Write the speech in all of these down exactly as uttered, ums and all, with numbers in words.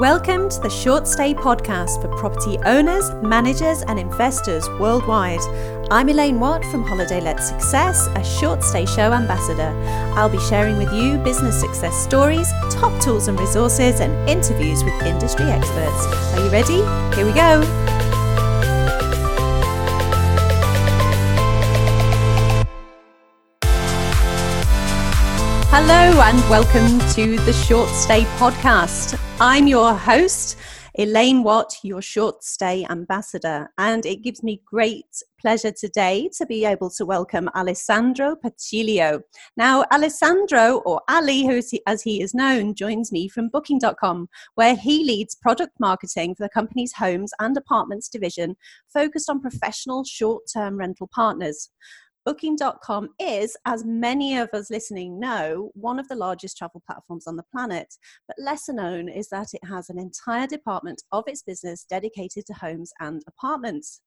Welcome to the Short Stay podcast for property owners, managers and investors worldwide. I'm Elaine Watt from Holiday Let Success, a Short Stay Show ambassador. I'll be sharing with you business success stories, top tools and resources and interviews with industry experts. Are you ready? Here we go. Hello and welcome to the Short Stay podcast. I'm your host, Elaine Watt, your Short Stay ambassador, and it gives me great pleasure today to be able to welcome Alessandro Patilio. Now, Alessandro, or Ali, who is he, as he is known, joins me from Booking dot com, where he leads product marketing for the company's homes and apartments division, focused on professional short-term rental partners. Booking dot com is, as many of us listening know, one of the largest travel platforms on the planet, but lesser known is that it has an entire department of its business dedicated to homes and apartments.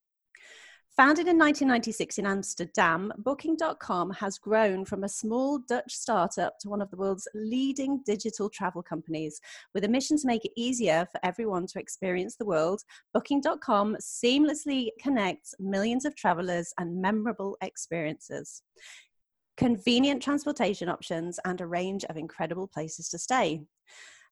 Founded in nineteen ninety-six in Amsterdam, Booking dot com has grown from a small Dutch startup to one of the world's leading digital travel companies. With a mission to make it easier for everyone to experience the world, Booking dot com seamlessly connects millions of travelers and memorable experiences, convenient transportation options, and a range of incredible places to stay.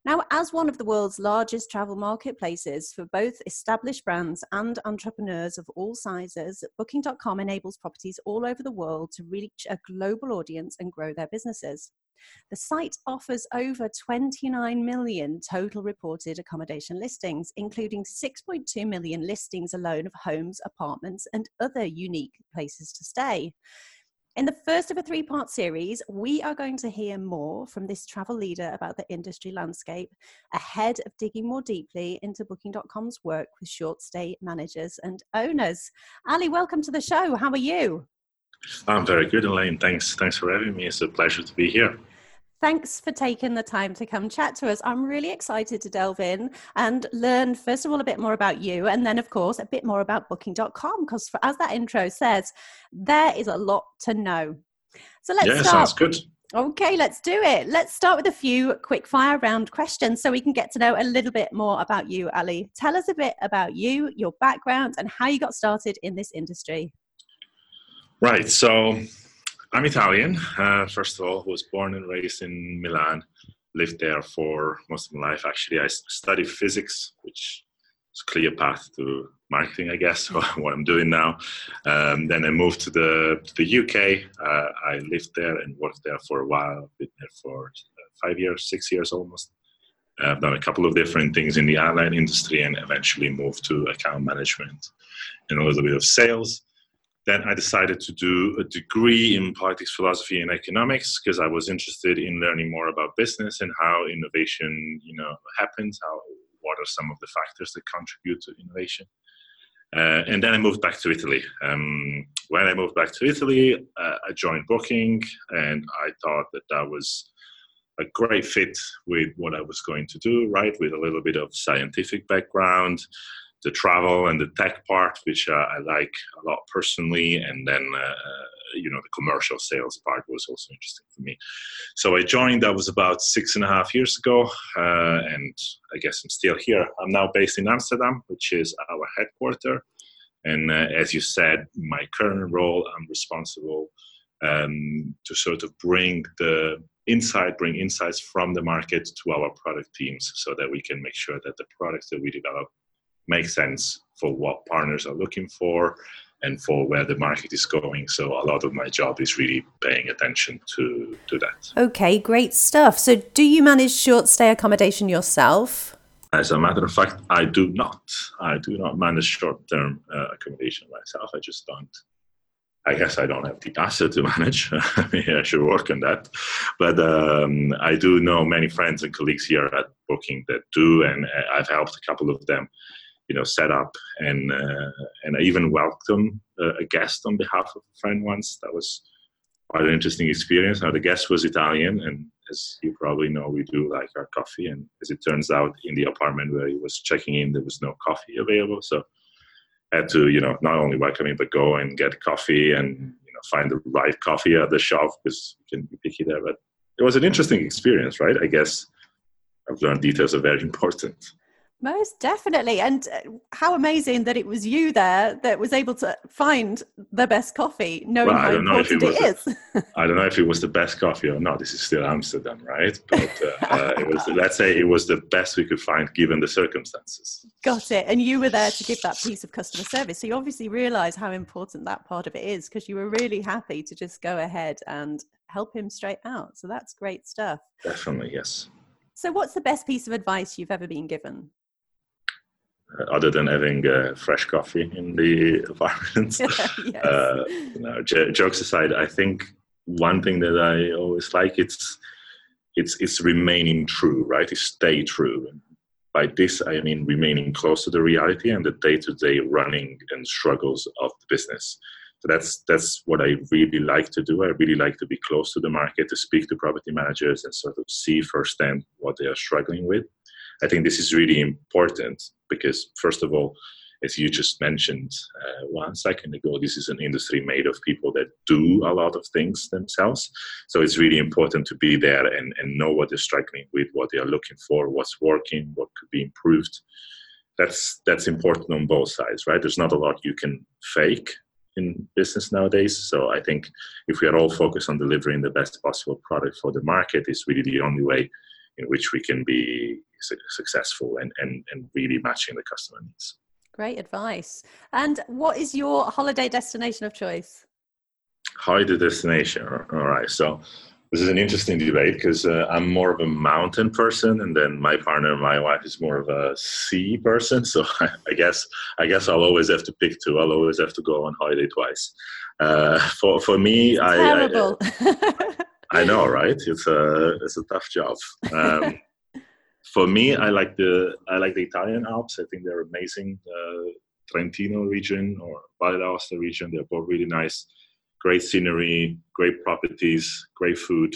Now, as one of the world's largest travel marketplaces for both established brands and entrepreneurs of all sizes, Booking dot com enables properties all over the world to reach a global audience and grow their businesses. The site offers over twenty-nine million total reported accommodation listings, including six point two million listings alone of homes, apartments, and other unique places to stay. In the first of a three-part series, we are going to hear more from this travel leader about the industry landscape, ahead of digging more deeply into Booking dot com's work with short stay managers and owners. Ali, welcome to the show. How are you? I'm very good, Elaine. Thanks. Thanks for having me. It's a pleasure to be here. Thanks for taking the time to come chat to us. I'm really excited to delve in and learn, first of all, a bit more about you, and then, of course, a bit more about Booking dot com, because as that intro says, there is a lot to know. So let's yeah, start. Yeah, sounds good. Okay, let's do it. Let's start with a few quick fire round questions so we can get to know a little bit more about you, Ali. Tell us a bit about you, your background, and how you got started in this industry. Right, so I'm Italian, uh, first of all, was born and raised in Milan, lived there for most of my life. Actually, I studied physics, which is a clear path to marketing, I guess, or what I'm doing now. Um, then I moved to the to the U K. Uh, I lived there and worked there for a while. Been there for five years, six years almost. I've done a couple of different things in the airline industry and eventually moved to account management and a little bit of sales. Then I decided to do a degree in politics, philosophy, and economics because I was interested in learning more about business and how innovation, you know, happens. How what are some of the factors that contribute to innovation? Uh, and then I moved back to Italy. Um, when I moved back to Italy, uh, I joined Booking, and I thought that that was a great fit with what I was going to do. Right, with a little bit of scientific background, the travel and the tech part, which uh, I like a lot personally. And then, uh, you know, the commercial sales part was also interesting for me. So I joined, that was about six and a half years ago. Uh, and I guess I'm still here. I'm now based in Amsterdam, which is our headquarter. And uh, as you said, my current role, I'm responsible um, to sort of bring the insight, bring insights from the market to our product teams so that we can make sure that the products that we develop make sense for what partners are looking for and for where the market is going. So a lot of my job is really paying attention to, to that. Okay, great stuff. So do you manage short stay accommodation yourself? As a matter of fact, I do not. I do not manage short-term uh, accommodation myself. I just don't. I guess I don't have the asset to manage. I mean, I should work on that. But um, I do know many friends and colleagues here at Booking that do, and I've helped a couple of them, you know, set up, and uh, and I even welcomed uh, a guest on behalf of a friend once. That was quite an interesting experience. Now, the guest was Italian, and as you probably know, we do like our coffee, and as it turns out, in the apartment where he was checking in, there was no coffee available, so I had to, you know, not only welcome him, but go and get coffee and, you know, find the right coffee at the shop, because you can be picky there. But it was an interesting experience, right? I guess I've learned details are very important. Most definitely. And how amazing that it was you there that was able to find the best coffee, knowing well, how important it, it is. The, I don't know if it was the best coffee or not. This is still Amsterdam, right? But uh, uh, it was, let's say it was the best we could find given the circumstances. Got it. And you were there to give that piece of customer service. So you obviously realize how important that part of it is, because you were really happy to just go ahead and help him straight out. So that's great stuff. Definitely, yes. So what's the best piece of advice you've ever been given? Other than having uh, fresh coffee in the apartment. Yes. uh, no, j- jokes aside, I think one thing that I always like, it's it's it's remaining true, right? It's stay true. By this, I mean remaining close to the reality and the day-to-day running and struggles of the business. So that's that's what I really like to do. I really like to be close to the market, to speak to property managers and sort of see firsthand what they are struggling with. I think this is really important because, first of all, as you just mentioned uh, one second ago, this is an industry made of people that do a lot of things themselves. So it's really important to be there and, and know what they're struggling with, what they are looking for, what's working, what could be improved. That's that's important on both sides, right? There's not a lot you can fake in business nowadays. So I think if we are all focused on delivering the best possible product for the market, it's really the only way in which we can be successful and, and, and really matching the customer needs. Great advice. And what is your holiday destination of choice? Holiday destination. All right. So this is an interesting debate because uh, I'm more of a mountain person, and then my partner, my wife, is more of a sea person. So I guess I guess I'll always have to pick two. I'll always have to go on holiday twice. Uh, for for me, I, terrible. I, I know, right? It's a it's a tough job. Um, For me, I like the I like the Italian Alps. I think they're amazing. The Trentino region or Valle d'Aosta region, they're both really nice. Great scenery, great properties, great food.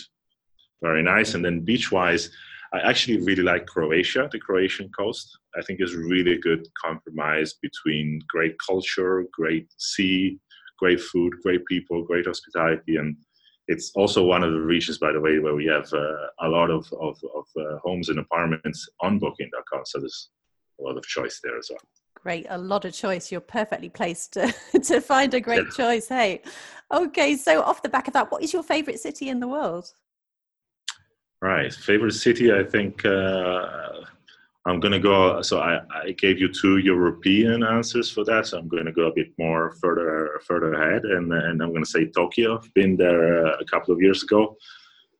Very nice. And then beach-wise, I actually really like Croatia, the Croatian coast. I think it's really a good compromise between great culture, great sea, great food, great people, great hospitality, and it's also one of the regions, by the way, where we have uh, a lot of, of, of uh, homes and apartments on Booking dot com. So there's a lot of choice there as well. Great. A lot of choice. You're perfectly placed to, to find a great yeah. choice. Hey, okay. So off the back of that, what is your favorite city in the world? Right. Favorite city, I think uh, I'm going to go. So I, I gave you two European answers for that. So I'm going to go a bit more further further ahead. And, and I'm going to say Tokyo. I've been there a couple of years ago.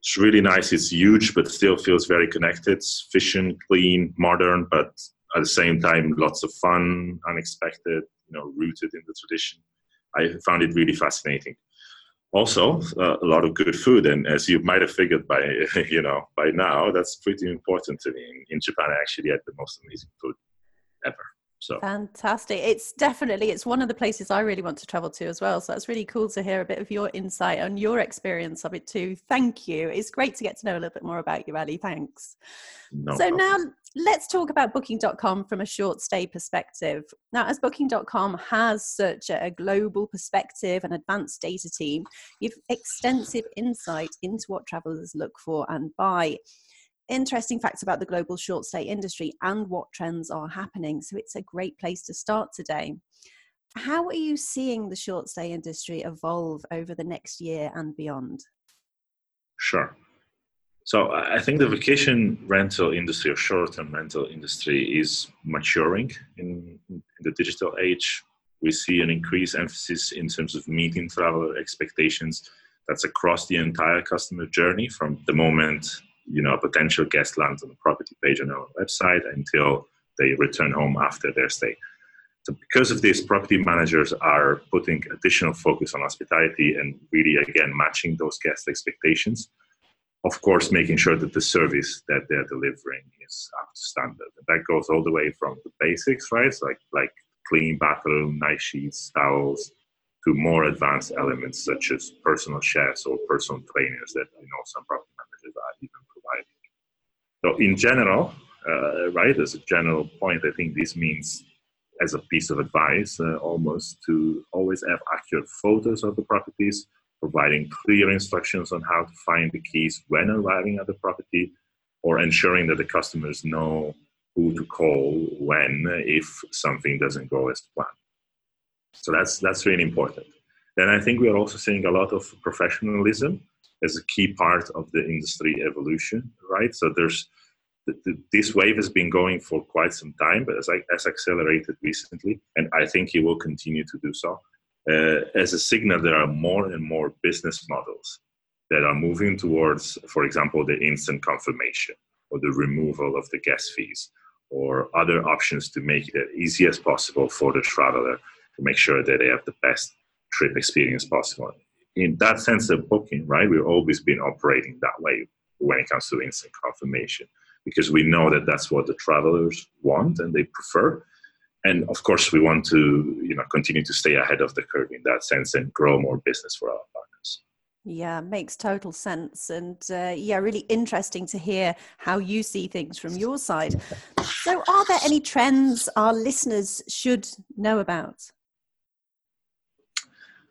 It's really nice. It's huge, but still feels very connected. It's efficient, clean, modern, but at the same time, lots of fun, unexpected, you know, rooted in the tradition. I found it really fascinating. Also, uh, a lot of good food, and as you might have figured by you know by now, that's pretty important to me. In, in Japan, I actually had the most amazing food ever. So fantastic! It's definitely it's one of the places I really want to travel to as well. So that's really cool to hear a bit of your insight and your experience of it too. Thank you. It's great to get to know a little bit more about you, Ali. Thanks. No so problem. Now let's talk about Booking dot com from a short stay perspective. Now, as Booking dot com has such a global perspective and advanced data team, you've extensive insight into what travelers look for and buy. Interesting facts about the global short stay industry and what trends are happening. So it's a great place to start today. How are you seeing the short stay industry evolve over the next year and beyond? Sure. So I think the vacation rental industry or short-term rental industry is maturing in, in the digital age. We see an increased emphasis in terms of meeting traveler expectations. That's across the entire customer journey, from the moment you know a potential guest lands on the property page on our website until they return home after their stay. So because of this, property managers are putting additional focus on hospitality and really, again, matching those guest expectations. Of course, making sure that the service that they're delivering is up to standard. And that goes all the way from the basics, right? So like like clean bathroom, nice sheets, towels, to more advanced elements such as personal chefs or personal trainers that I know some property managers are even providing. So in general, uh, right, as a general point, I think this means, as a piece of advice, uh, almost to always have accurate photos of the properties, providing clear instructions on how to find the keys when arriving at the property, or ensuring that the customers know who to call when, if something doesn't go as planned. So that's that's really important. Then I think we are also seeing a lot of professionalism as a key part of the industry evolution, right? So there's the, the, this wave has been going for quite some time, but as I, as accelerated recently, and I think it will continue to do so. Uh, as a signal, there are more and more business models that are moving towards, for example, the instant confirmation or the removal of the guest fees or other options to make it as easy as possible for the traveler to make sure that they have the best trip experience possible. In that sense of booking, right, we've always been operating that way when it comes to instant confirmation, because we know that that's what the travelers want and they prefer. And of course, we want to, you know, continue to stay ahead of the curve in that sense and grow more business for our partners. Yeah, makes total sense. And uh, yeah, really interesting to hear how you see things from your side. So are there any trends our listeners should know about?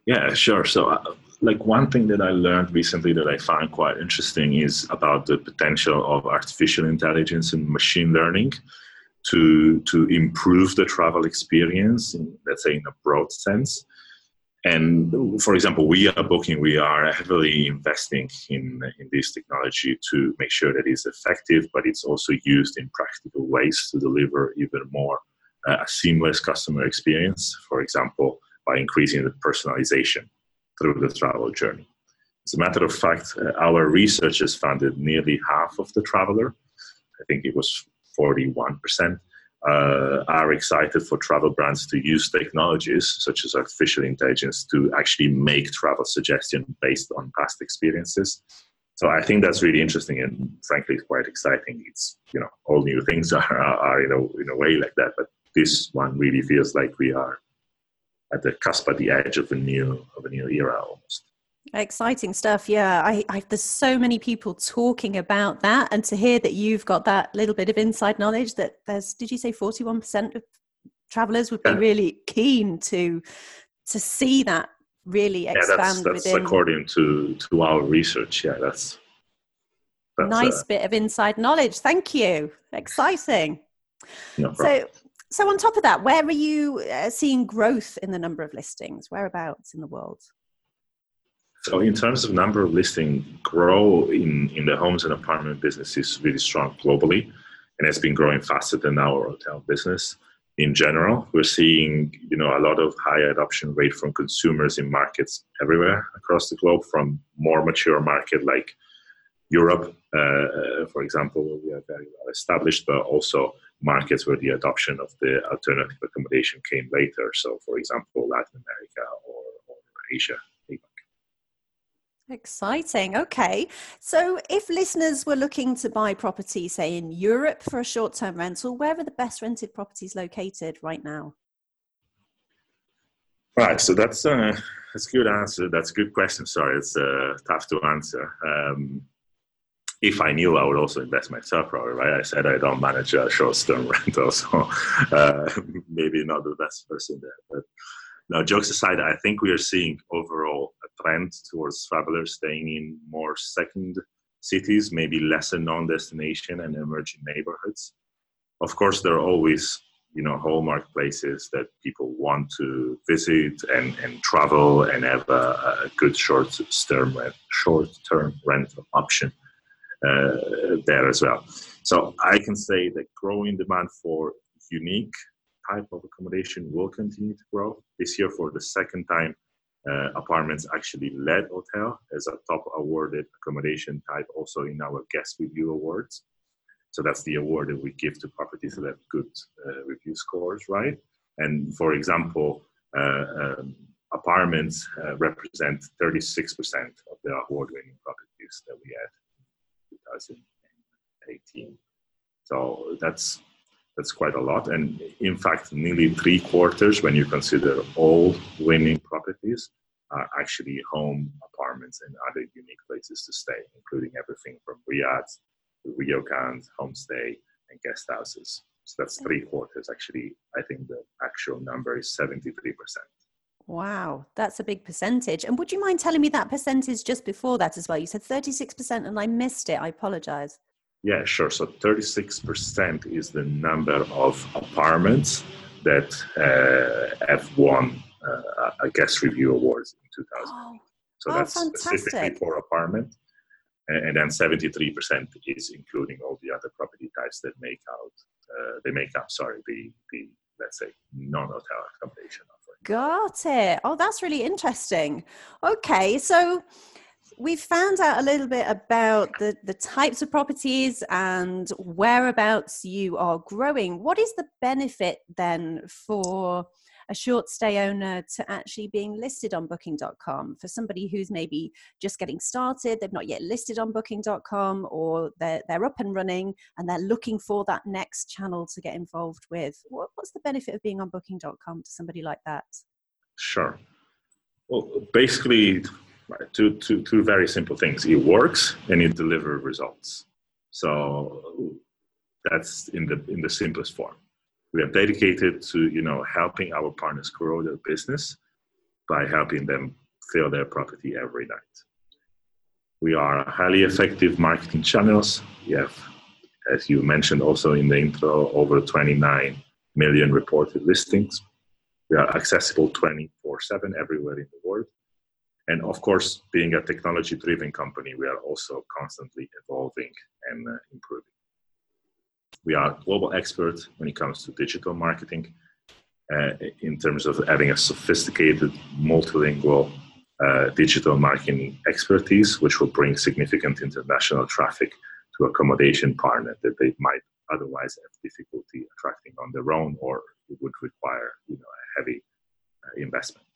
Yeah, sure. So uh, like one thing that I learned recently that I found quite interesting is about the potential of artificial intelligence and machine learning to to improve the travel experience, in, let's say in a broad sense. And for example, we are Booking, we are heavily investing in, in this technology to make sure that it's effective, but it's also used in practical ways to deliver even more uh, a seamless customer experience, for example, by increasing the personalization through the travel journey. As a matter of fact, uh, our research has found that nearly half of the traveler, I think it was forty-one percent, Uh, are excited for travel brands to use technologies such as artificial intelligence to actually make travel suggestions based on past experiences. So I think that's really interesting and frankly quite exciting. It's, you know, all new things are, are you know, in a way like that, but this one really feels like we are at the cusp, at the edge of a new of a new era almost. Exciting stuff. Yeah, I, I there's so many people talking about that, and to hear that you've got that little bit of inside knowledge that there's, did you say forty-one percent of travelers would be yeah. really keen to to see that really expand yeah, that's, that's within. According to, to our research. Yeah, that's, that's nice uh, bit of inside knowledge. Thank you. Exciting. No problem. So, so on top of that, where are you uh, seeing growth in the number of listings? Whereabouts in the world? So in terms of number of listings, grow in, in the homes and apartment business is really strong globally, and has been growing faster than our hotel business in general. We're seeing, you know, a lot of high adoption rate from consumers in markets everywhere across the globe, from more mature market like Europe, uh, for example, where we are very well established, but also markets where the adoption of the alternative accommodation came later. So, for example, Latin America or, or Asia. Exciting. Okay. So if listeners were looking to buy property, say in Europe for a short-term rental, where are the best rented properties located right now? Right. So that's a, that's a good answer. That's a good question. Sorry. It's uh, tough to answer. Um, if I knew, I would also invest myself probably, right? I said I don't manage a short-term rental, so uh, maybe not the best person there. But now, jokes aside, I think we are seeing overall a trend towards travelers staying in more second cities, maybe lesser known destination and emerging neighborhoods. Of course, there are always, you know, hallmark places that people want to visit and, and travel and have a, a good short-term short-term rental option uh, there as well. So I can say that growing demand for unique type of accommodation will continue to grow. This year, for the second time, uh, apartments actually led hotel as a top awarded accommodation type, also in our guest review awards. So that's the award that we give to properties that have good uh, review scores, right? And for example, uh, um, apartments uh, represent thirty-six percent of the award-winning properties that we had in twenty eighteen. So that's That's quite a lot. And in fact, nearly three quarters, when you consider all winning properties, are actually home, apartments, and other unique places to stay, including everything from riads, ryokans, homestay, and guest houses. So that's three quarters. Actually, I think the actual number is seventy-three percent. Wow, that's a big percentage. And would you mind telling me that percentage just before that as well? You said thirty-six percent and I missed it. I apologize. Yeah, sure. So thirty-six percent is the number of apartments that uh, have won uh, a guest review awards in two thousand. Oh, so that's fantastic. Specifically for apartment. And then seventy-three percent is including all the other property types that make out, uh, they make up, sorry, the, the let's say, non-hotel accommodation offering. Got it. Oh, that's really interesting. Okay, so we've found out a little bit about the, the types of properties and whereabouts you are growing. What is the benefit then for a short stay owner to actually being listed on booking dot com for somebody who's maybe just getting started? They've not yet listed on booking dot com, or they're, they're up and running and they're looking for that next channel to get involved with. What, what's the benefit of being on booking dot com to somebody like that? Sure. Well, basically, Two, two, two very simple things. It works and it delivers results. So that's in the in the simplest form. We are dedicated to, you know, helping our partners grow their business by helping them fill their property every night. We are highly effective marketing channels. We have, as you mentioned also in the intro, over twenty-nine million reported listings. We are accessible twenty-four seven everywhere in the world. And of course, being a technology-driven company, we are also constantly evolving and uh, improving. We are global experts when it comes to digital marketing, uh, in terms of having a sophisticated, multilingual uh, digital marketing expertise, which will bring significant international traffic to accommodation partners that they might otherwise have difficulty attracting on their own, or it would require, you know, a heavy uh, investment.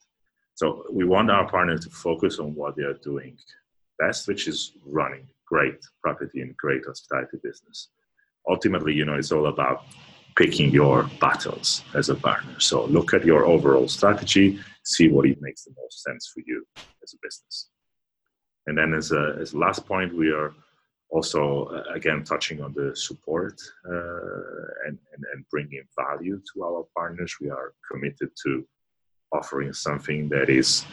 So we want our partners to focus on what they are doing best, which is running great property and great hospitality business. Ultimately, you know, it's all about picking your battles as a partner. So look at your overall strategy, see what it makes the most sense for you as a business. And then as a as a last point, we are also, uh, again, touching on the support uh, and, and, and bringing value to our partners. We are committed to offering something that is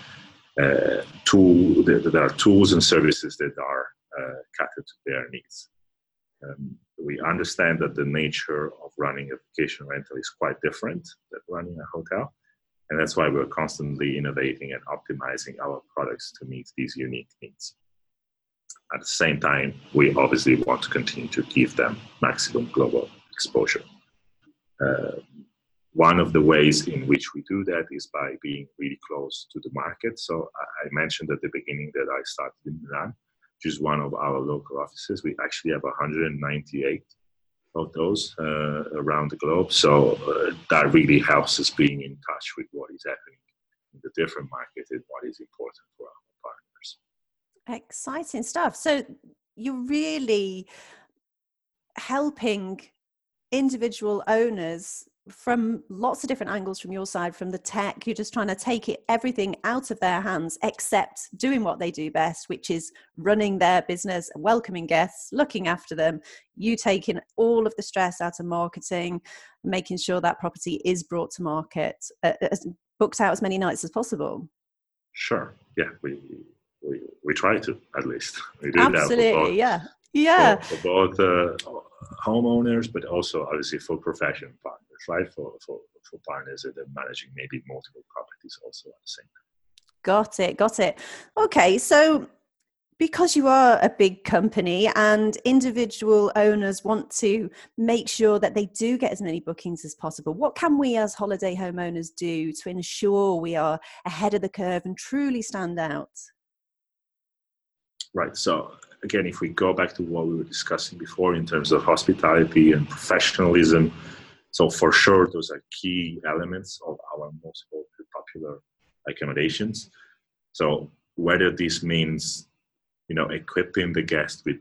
uh, tool, that are tools and services that are uh, catered to their needs. Um, we understand that the nature of running a vacation rental is quite different than running a hotel, and that's why we're constantly innovating and optimizing our products to meet these unique needs. At the same time, we obviously want to continue to give them maximum global exposure. Uh, One of the ways in which we do that is by being really close to the market. So I mentioned at the beginning that I started in Milan, which is one of our local offices. We actually have one hundred ninety-eight of those uh, around the globe. So uh, that really helps us being in touch with what is happening in the different markets and what is important for our partners. Exciting stuff. So you're really helping individual owners from lots of different angles from your side, from the tech. You're just trying to take it, everything out of their hands except doing what they do best, which is running their business, welcoming guests, looking after them. You taking all of the stress out of marketing, making sure that property is brought to market, uh, booked out as many nights as possible. Sure. Yeah, we we, we try to, at least. We do. Absolutely, that both, yeah. Yeah. For, for both uh, homeowners, but also obviously for professional partners. Right, for, for, for partners that are managing maybe multiple properties also at the same time. Got it, got it. Okay, so because you are a big company and individual owners want to make sure that they do get as many bookings as possible, what can we as holiday homeowners do to ensure we are ahead of the curve and truly stand out? Right, so again, if we go back to what we were discussing before in terms of hospitality and professionalism, so for sure, those are key elements of our most popular accommodations. So whether this means, you know, equipping the guest with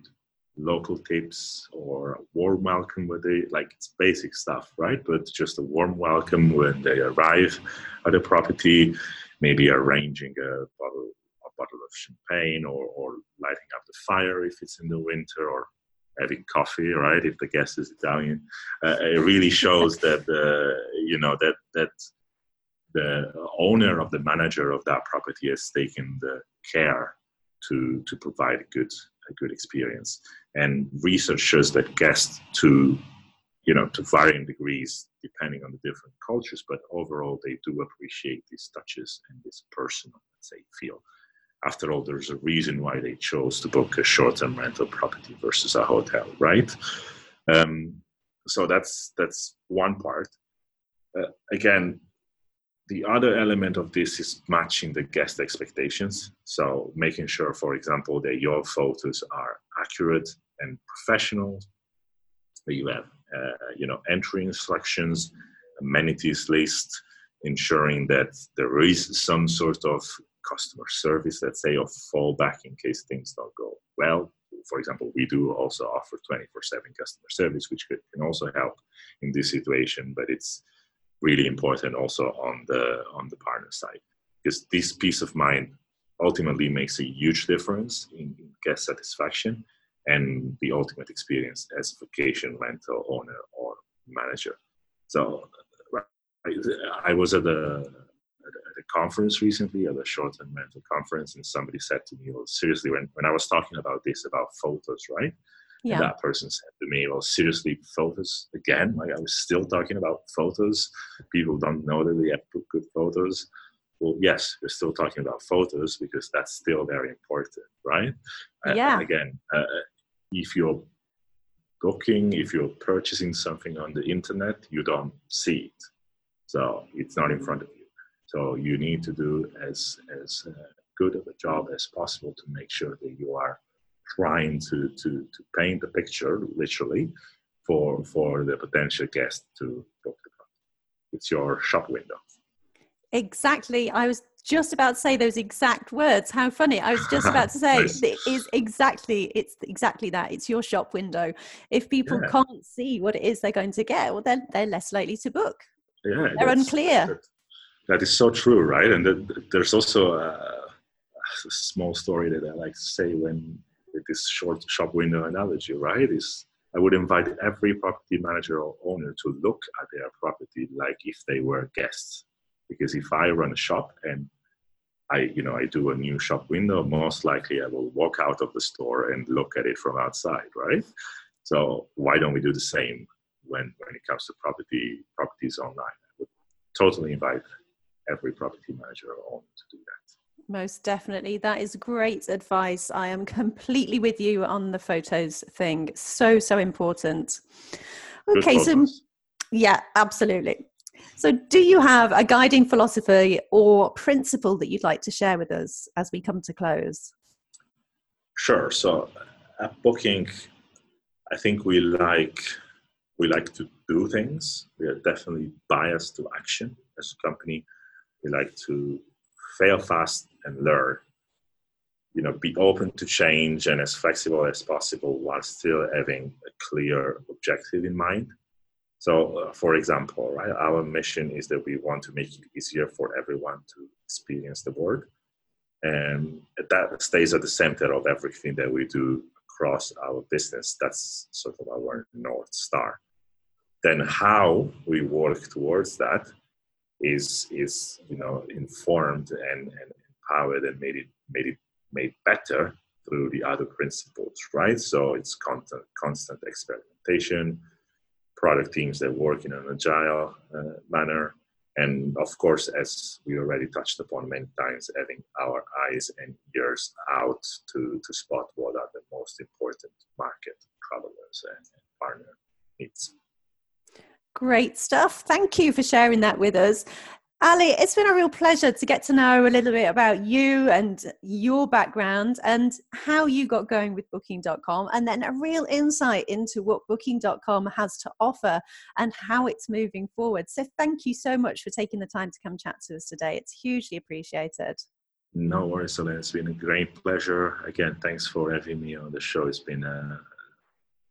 local tips or a warm welcome, with they, like it's basic stuff, right? But just a warm welcome when they arrive at a property, maybe arranging a bottle, a bottle of champagne, or, or lighting up the fire if it's in the winter, or having coffee, right? If the guest is Italian, uh, it really shows that uh, you know that that the owner of the manager of that property has taken the care to to provide a good a good experience. and research shows that guests to, you know, to varying degrees depending on the different cultures, but overall they do appreciate these touches and this personal, let's say, feel. After all, there's a reason why they chose to book a short-term rental property versus a hotel, right? Um, so that's that's one part. Uh, again, the other element of this is matching the guest expectations. So making sure, for example, that your photos are accurate and professional, that you have, uh, you know, entry instructions, amenities list, ensuring that there is some sort of customer service, let's say, or fallback in case things don't go well. For example, we do also offer twenty-four seven customer service, which could, can also help in this situation, but it's really important also on the on the partner side, because this peace of mind ultimately makes a huge difference in, in guest satisfaction and the ultimate experience as a vacation rental owner or manager. So I, I was at a at a conference recently, at a short-term rental conference, and somebody said to me, well, seriously, when, when I was talking about this, about photos, right? Yeah. And that person said to me, well, seriously, photos again? Like, I was still talking about photos. People don't know that they have good photos. Well, yes, we're still talking about photos because that's still very important, right? Yeah. And again, uh, if you're booking, if you're purchasing something on the internet, you don't see it. So it's not in front of you. So you need to do as as uh, good of a job as possible to make sure that you are trying to to, to paint the picture, literally, for for the potential guest to book the property. It's your shop window. Exactly. I was just about to say those exact words. How funny. I was just about to say nice. it is exactly, it's exactly that. It's your shop window. If people yeah. can't see what it is they're going to get, well, then they're, they're less likely to book. Yeah, they're unclear. That's, That is so true, right? And the, there's also a, a small story that I like to say when with this short shop window analogy, right? Is I would invite every property manager or owner to look at their property like if they were guests. Because if I run a shop and I, you know, I do a new shop window, most likely I will walk out of the store and look at it from outside, right? So why don't we do the same when when it comes to property properties online? I would totally invite every property manager or owner to do that. Most definitely. That is great advice. I am completely with you on the photos thing. So, so important. Okay. So yeah, absolutely. So do you have a guiding philosophy or principle that you'd like to share with us as we come to close? Sure. So at Booking, I think we like, we like to do things. We are definitely biased to action as a company. We like to fail fast and learn, you know, be open to change and as flexible as possible while still having a clear objective in mind. So, uh, for example, right, our mission is that we want to make it easier for everyone to experience the world. And that stays at the center of everything that we do across our business. That's sort of our North Star. Then how we work towards that is is you know informed and, and empowered and made it made it made better through the other principles, right? So it's constant constant experimentation, product teams that work in an agile uh, manner, and of course, as we already touched upon many times, having our eyes and ears out to to spot what are the most important market travelers and, and partner needs. Great stuff. Thank you for sharing that with us. Ali, it's been a real pleasure to get to know a little bit about you and your background and how you got going with Booking dot com, and then a real insight into what Booking dot com has to offer and how it's moving forward. So thank you so much for taking the time to come chat to us today. It's hugely appreciated. No worries, Elaine. It's been a great pleasure. Again, thanks for having me on the show. It's been a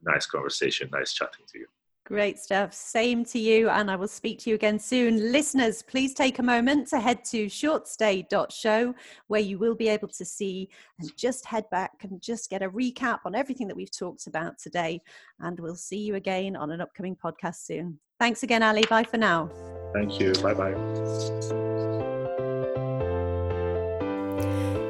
nice conversation. Nice chatting to you. Great stuff. Same to you. And I will speak to you again soon. Listeners, please take a moment to head to short stay dot show where you will be able to see and just head back and just get a recap on everything that we've talked about today. And we'll see you again on an upcoming podcast soon. Thanks again, Ali. Bye for now. Thank you. Bye-bye.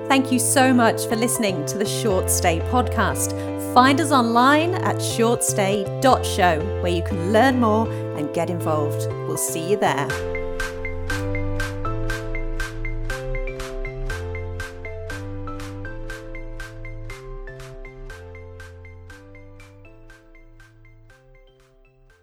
Thank you so much for listening to the Short Stay podcast. Find us online at short stay dot show where you can learn more and get involved. We'll see you there.